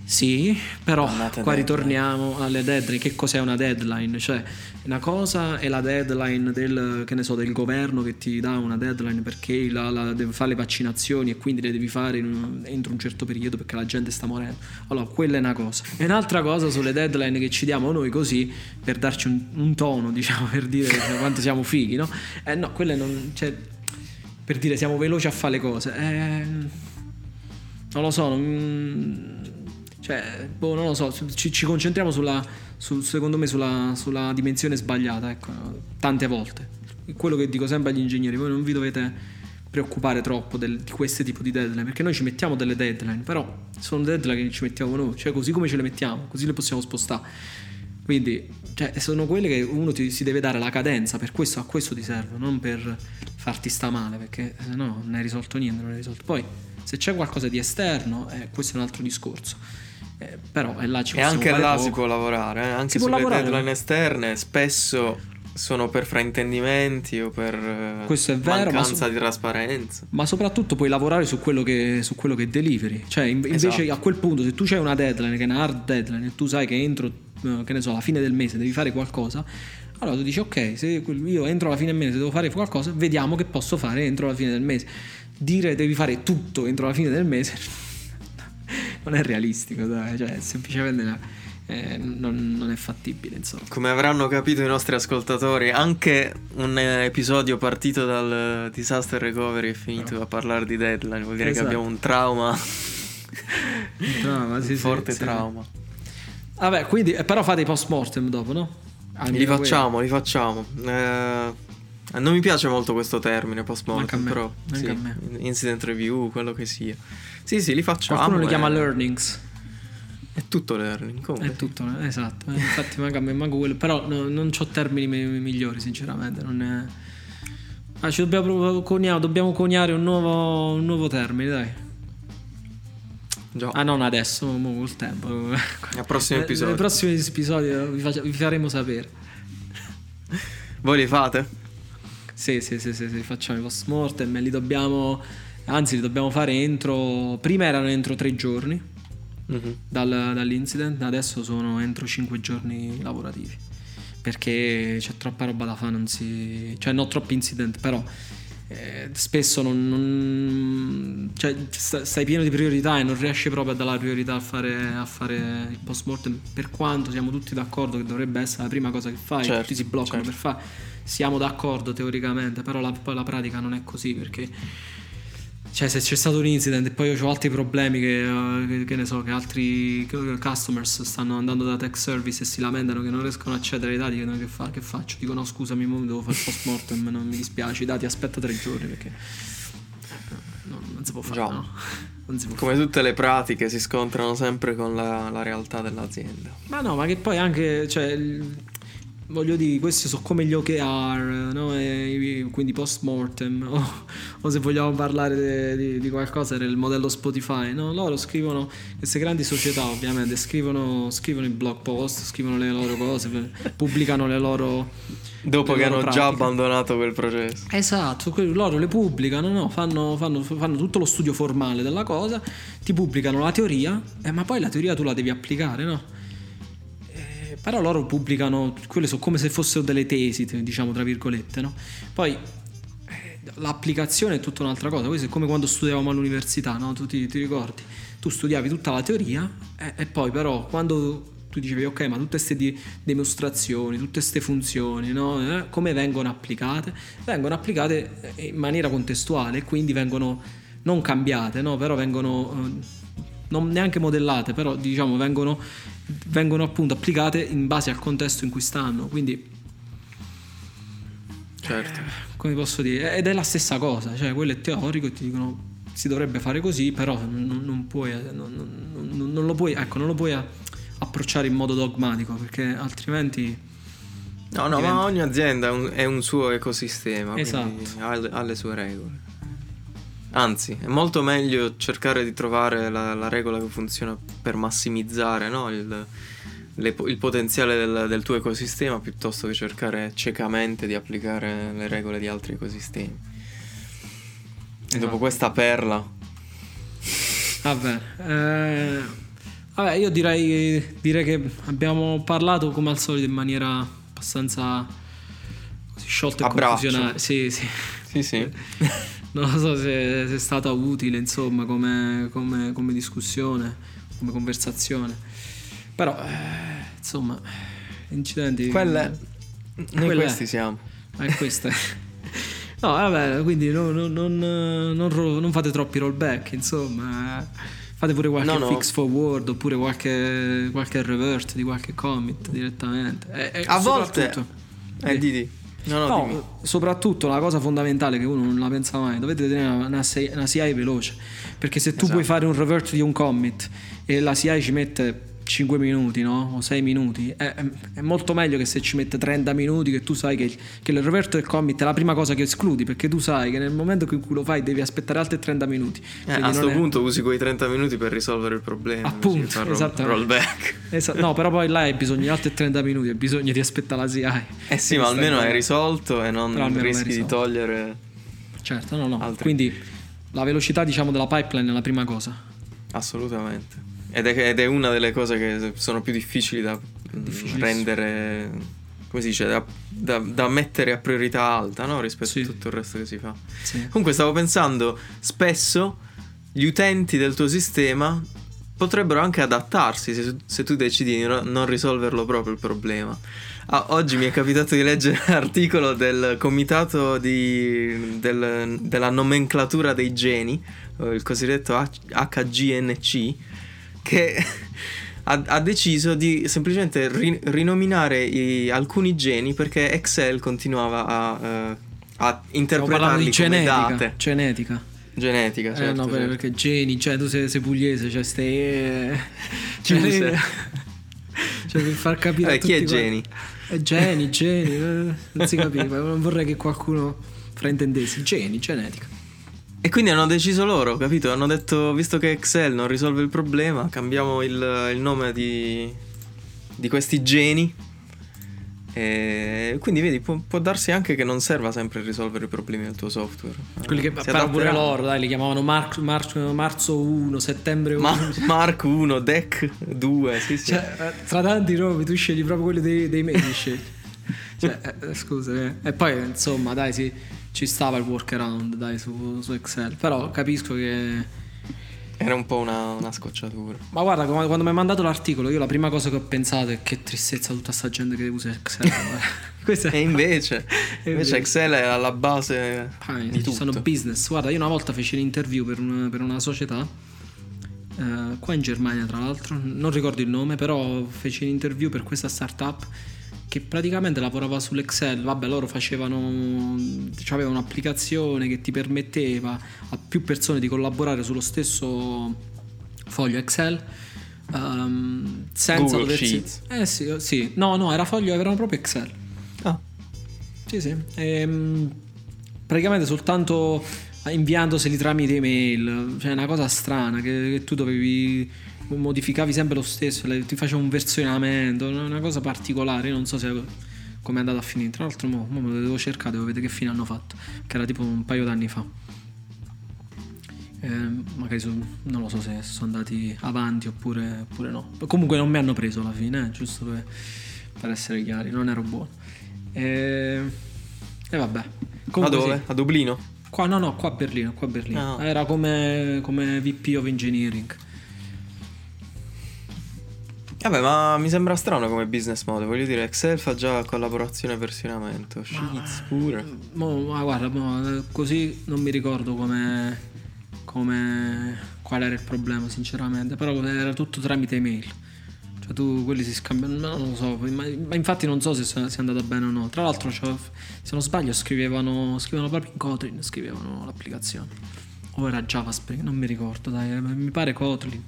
Sì, però Andate qua deadline. Ritorniamo alle deadline. Che cos'è una deadline? Cioè una cosa è la deadline del, che ne so, del governo che ti dà una deadline perché la, la, devi fare le vaccinazioni e quindi le devi fare in un, entro un certo periodo perché la gente sta morendo. Allora quella è una cosa. E un'altra cosa sono le deadline che ci diamo noi così per darci un, un tono, diciamo, per dire quanto siamo fighi, no? Eh no, quelle non, cioè, per dire siamo veloci a fare le cose. Eh, non lo so. Non, Cioè, boh, non lo so, ci, ci concentriamo sulla, sul, secondo me sulla, sulla dimensione sbagliata, ecco, tante volte. Quello che dico sempre agli ingegneri: voi non vi dovete preoccupare troppo del, di questo tipo di deadline, perché noi ci mettiamo delle deadline, però sono deadline che ci mettiamo noi, cioè così come ce le mettiamo, così le possiamo spostare. Quindi cioè, sono quelle che uno ti, si deve dare la cadenza, per questo a questo ti serve, non per farti sta male, perché se no non hai risolto niente, non hai risolto. Poi se c'è qualcosa di esterno, eh, questo è un altro discorso. Eh, però è là ci e anche là poco. Si può lavorare, eh? Anche si sulle deadline esterne spesso sono per fraintendimenti o per questo è vero, mancanza ma so- di trasparenza, ma soprattutto puoi lavorare su quello che, su quello che deliveri, cioè in- esatto. Invece a quel punto, se tu c'hai una deadline che è una hard deadline e tu sai che entro, che ne so, alla fine del mese devi fare qualcosa, allora tu dici ok, se io entro alla fine del mese devo fare qualcosa, vediamo che posso fare entro la fine del mese. Dire devi fare tutto entro la fine del mese non è realistico, dai. Cioè semplicemente eh, non, non è fattibile, insomma. Come avranno capito i nostri ascoltatori, anche un episodio partito dal disaster recovery è finito no. a parlare di deadline, vuol dire esatto. che abbiamo un trauma, un trauma, sì, forte sì, trauma sì. Vabbè, quindi però fate i post mortem dopo, no? Anche li facciamo, li facciamo. Eh, non mi piace molto questo termine post mortem, però sì, a me. Incident review, quello che sia. Sì, sì, li facciamo. Qualcuno li chiama learnings. È tutto learning, comunque. È tutto, esatto. Infatti manca a me, manco quello, però no, non c'ho termini migliori, sinceramente, non è... Ah, ci dobbiamo coniare, dobbiamo coniare un nuovo un nuovo termine, dai. Già. Ah, non adesso, mo col tempo. Al prossimo episodio. Nei prossimi episodi vi, faccio, vi faremo sapere. Voi li fate? Sì, sì, sì, sì, sì, facciamo i post mortem, li dobbiamo, anzi li dobbiamo fare entro, prima erano entro tre giorni mm-hmm. dal, dall'incident, adesso sono entro cinque giorni lavorativi, perché c'è troppa roba da fare, non si, cioè no, troppi incident, però eh, spesso non, non cioè stai pieno di priorità e non riesci proprio a dare la priorità a fare, a fare il post mortem, per quanto siamo tutti d'accordo che dovrebbe essere la prima cosa che fai, certo, tutti si bloccano certo. per fare, siamo d'accordo teoricamente, però la, poi la pratica non è così, perché cioè se c'è stato un incident e poi io ho altri problemi che, che, che ne so, che altri customers stanno andando da tech service e si lamentano che non riescono a accedere ai dati, che, fa, che faccio? Dico no scusami, mo devo fare il post mortem, non mi dispiace, i dati aspetta tre giorni perché no, non si può fare no. Non si può come fare. Tutte le pratiche si scontrano sempre con la, la realtà dell'azienda, ma no, ma che poi anche cioè il... voglio dire, questi sono come gli O K R, no? E quindi post mortem o, o se vogliamo parlare di, di qualcosa era il modello Spotify, no? Loro scrivono, queste grandi società ovviamente scrivono, scrivono i blog post, scrivono le loro cose, pubblicano le loro dopo le che loro hanno pratiche. Già abbandonato quel processo, esatto, loro le pubblicano, no? fanno, fanno, fanno tutto lo studio formale della cosa, ti pubblicano la teoria, eh, ma poi la teoria tu la devi applicare, no? Però loro pubblicano, quelle sono come se fossero delle tesi, diciamo tra virgolette, no? Poi l'applicazione è tutta un'altra cosa. Questo è come quando studiavamo all'università, no? Tu ti, ti ricordi? Tu studiavi tutta la teoria e, e poi però quando tu dicevi ok, ma tutte queste di, dimostrazioni, tutte queste funzioni, no? Eh, come vengono applicate? Vengono applicate in maniera contestuale, quindi vengono non cambiate, no? Però vengono eh, non neanche modellate, però diciamo vengono vengono appunto applicate in base al contesto in cui stanno, quindi certo eh, come posso dire, ed è la stessa cosa, cioè quello è teorico e ti dicono si dovrebbe fare così, però non, non puoi non, non, non lo puoi ecco non lo puoi approcciare in modo dogmatico, perché altrimenti no no diventa... ma ogni azienda è un, è un suo ecosistema, esatto, ha, ha le sue regole, anzi è molto meglio cercare di trovare la, la regola che funziona per massimizzare, no? il, le, il potenziale del, del tuo ecosistema, piuttosto che cercare ciecamente di applicare le regole di altri ecosistemi. Esatto. E dopo questa perla vabbè, eh, vabbè io direi, direi che abbiamo parlato come al solito in maniera abbastanza sciolta e confusionale, sì sì sì sì non lo so se, se è stata utile, insomma, come, come, come discussione, come conversazione, però eh, insomma incidenti quelle noi quelle questi è. Siamo eh, questa no vabbè, quindi no, no, non, non, non fate troppi rollback, insomma, fate pure qualche no, no. fix forward oppure qualche qualche revert di qualche commit direttamente e, e a volte eh, di, di. No, no, no, soprattutto la cosa fondamentale che uno non la pensa mai, dovete tenere una, una, una C I veloce, perché se tu esatto. puoi fare un revert di un commit e la C I ci mette cinque minuti, no? O sei minuti, è, è molto meglio che se ci mette trenta minuti, che tu sai che, che il revert del commit è la prima cosa che escludi, perché tu sai che nel momento in cui lo fai devi aspettare altri trenta minuti. Eh, a questo è... punto usi quei trenta minuti per risolvere il problema. Appunto, esatto. Rollback. Esa- no, però poi là hai bisogno di altri trenta minuti, hai bisogno di aspettare la C I. Eh sì, ma almeno hai risolto e non rischi di togliere. Certo, no, no. Altri. Quindi la velocità, diciamo, della pipeline è la prima cosa. Assolutamente. Ed è, ed è una delle cose che sono più difficili da rendere, come si dice, da, da, da mettere a priorità alta, no? Rispetto sì. a tutto il resto che si fa. Sì. Comunque stavo pensando, spesso gli utenti del tuo sistema potrebbero anche adattarsi se, se tu decidi di no, non risolverlo proprio il problema. Ah, oggi mi è capitato di leggere un articolo del comitato di, del, della nomenclatura dei geni, il cosiddetto H G N C, che ha, ha deciso di semplicemente ri, rinominare i, alcuni geni perché Excel continuava a, uh, a interpretarli come genetica, date. Genetica. Genetica, certo, eh no, certo. Perché geni, cioè tu sei, sei pugliese, cioè stai... Eh, cioè, cioè per far capire... Eh, chi è geni? Eh, geni, geni, eh, non si capiva, non vorrei che qualcuno fraintendesse. Geni, genetica. E quindi hanno deciso loro, capito? Hanno detto, visto che Excel non risolve il problema, cambiamo il, il nome di, di questi geni. E quindi vedi, può, può darsi anche che non serva sempre risolvere i problemi del tuo software. Quelli che parlano pure loro, dai, li chiamavano Mark, Mark, marzo uno, settembre uno, Ma, Mark uno, D E C due, sì, sì. Cioè, tra tanti nomi tu scegli proprio quelli dei, dei mesi scegli. Cioè, eh, scusa, eh. E poi insomma, dai, sì, ci stava il workaround, dai, su, su Excel. Però capisco che era un po' una, una scocciatura. Ma guarda, quando mi hai mandato l'articolo, io la prima cosa che ho pensato è che tristezza tutta sta gente che usa Excel. Questa è... E invece, invece invece Excel è alla base ah, di tutto. Sono business. Guarda, io una volta feci un'interview per una, per una società eh, qua in Germania, tra l'altro. Non ricordo il nome, però feci un'interview per questa startup che praticamente lavorava sull'Excel. Vabbè, loro facevano, cioè avevano un'applicazione che ti permetteva a più persone di collaborare sullo stesso foglio Excel, um, senza Google doversi... Sheets. Eh sì, sì, no, no, era foglio, erano proprio Excel. Ah. Sì, sì. E, praticamente soltanto inviandoseli tramite email, cioè una cosa strana che, che tu dovevi... modificavi sempre lo stesso, ti facevo un versionamento, una cosa particolare. Io non so se come è andato a finire. Tra l'altro mo, mo me lo devo cercare, devo vedere che fine hanno fatto, che era tipo un paio d'anni fa. Eh, magari so, non lo so se sono andati avanti oppure, oppure no. Comunque non mi hanno preso alla fine, eh, giusto per, per essere chiari, non ero buono. E eh, eh vabbè. Comunque, a dove? Sì. A Dublino? Qua no no, qua a Berlino, qua a Berlino. No. Era come, come V P of Engineering. Vabbè, ma mi sembra strano come business model. Voglio dire, Excel fa già collaborazione e versionamento. Sheets pure. Mo, ma guarda, mo, così non mi ricordo come, come qual era il problema, sinceramente. Però era tutto tramite email. Cioè tu quelli si scambiano. Non lo so. Ma, ma infatti non so se sia andata bene o no. Tra l'altro, cioè, se non sbaglio, scrivevano, scrivevano proprio in Kotlin, scrivevano l'applicazione. O era JavaScript, non mi ricordo, dai, mi pare Kotlin.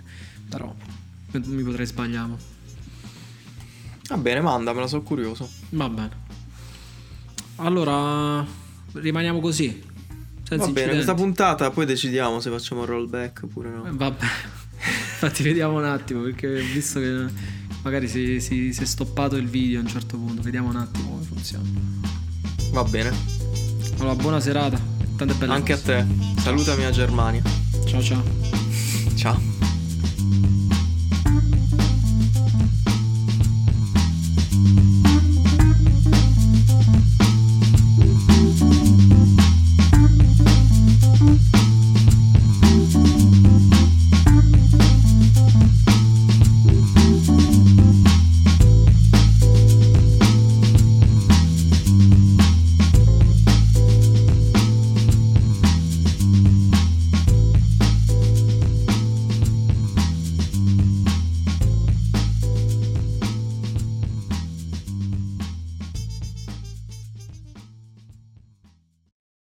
Però mi potrei sbagliare. Va bene, mandamela, sono curioso. Va bene. Allora rimaniamo così. Senza va bene, incidenti. Questa puntata poi decidiamo se facciamo un rollback oppure no. Eh, vabbè. Infatti vediamo un attimo, perché visto che magari si, si, si è stoppato il video a un certo punto, vediamo un attimo come funziona. Va bene. Allora, buona serata. Tante belle Anche cose. A te. Salutami a Germania. Ciao ciao. Ciao.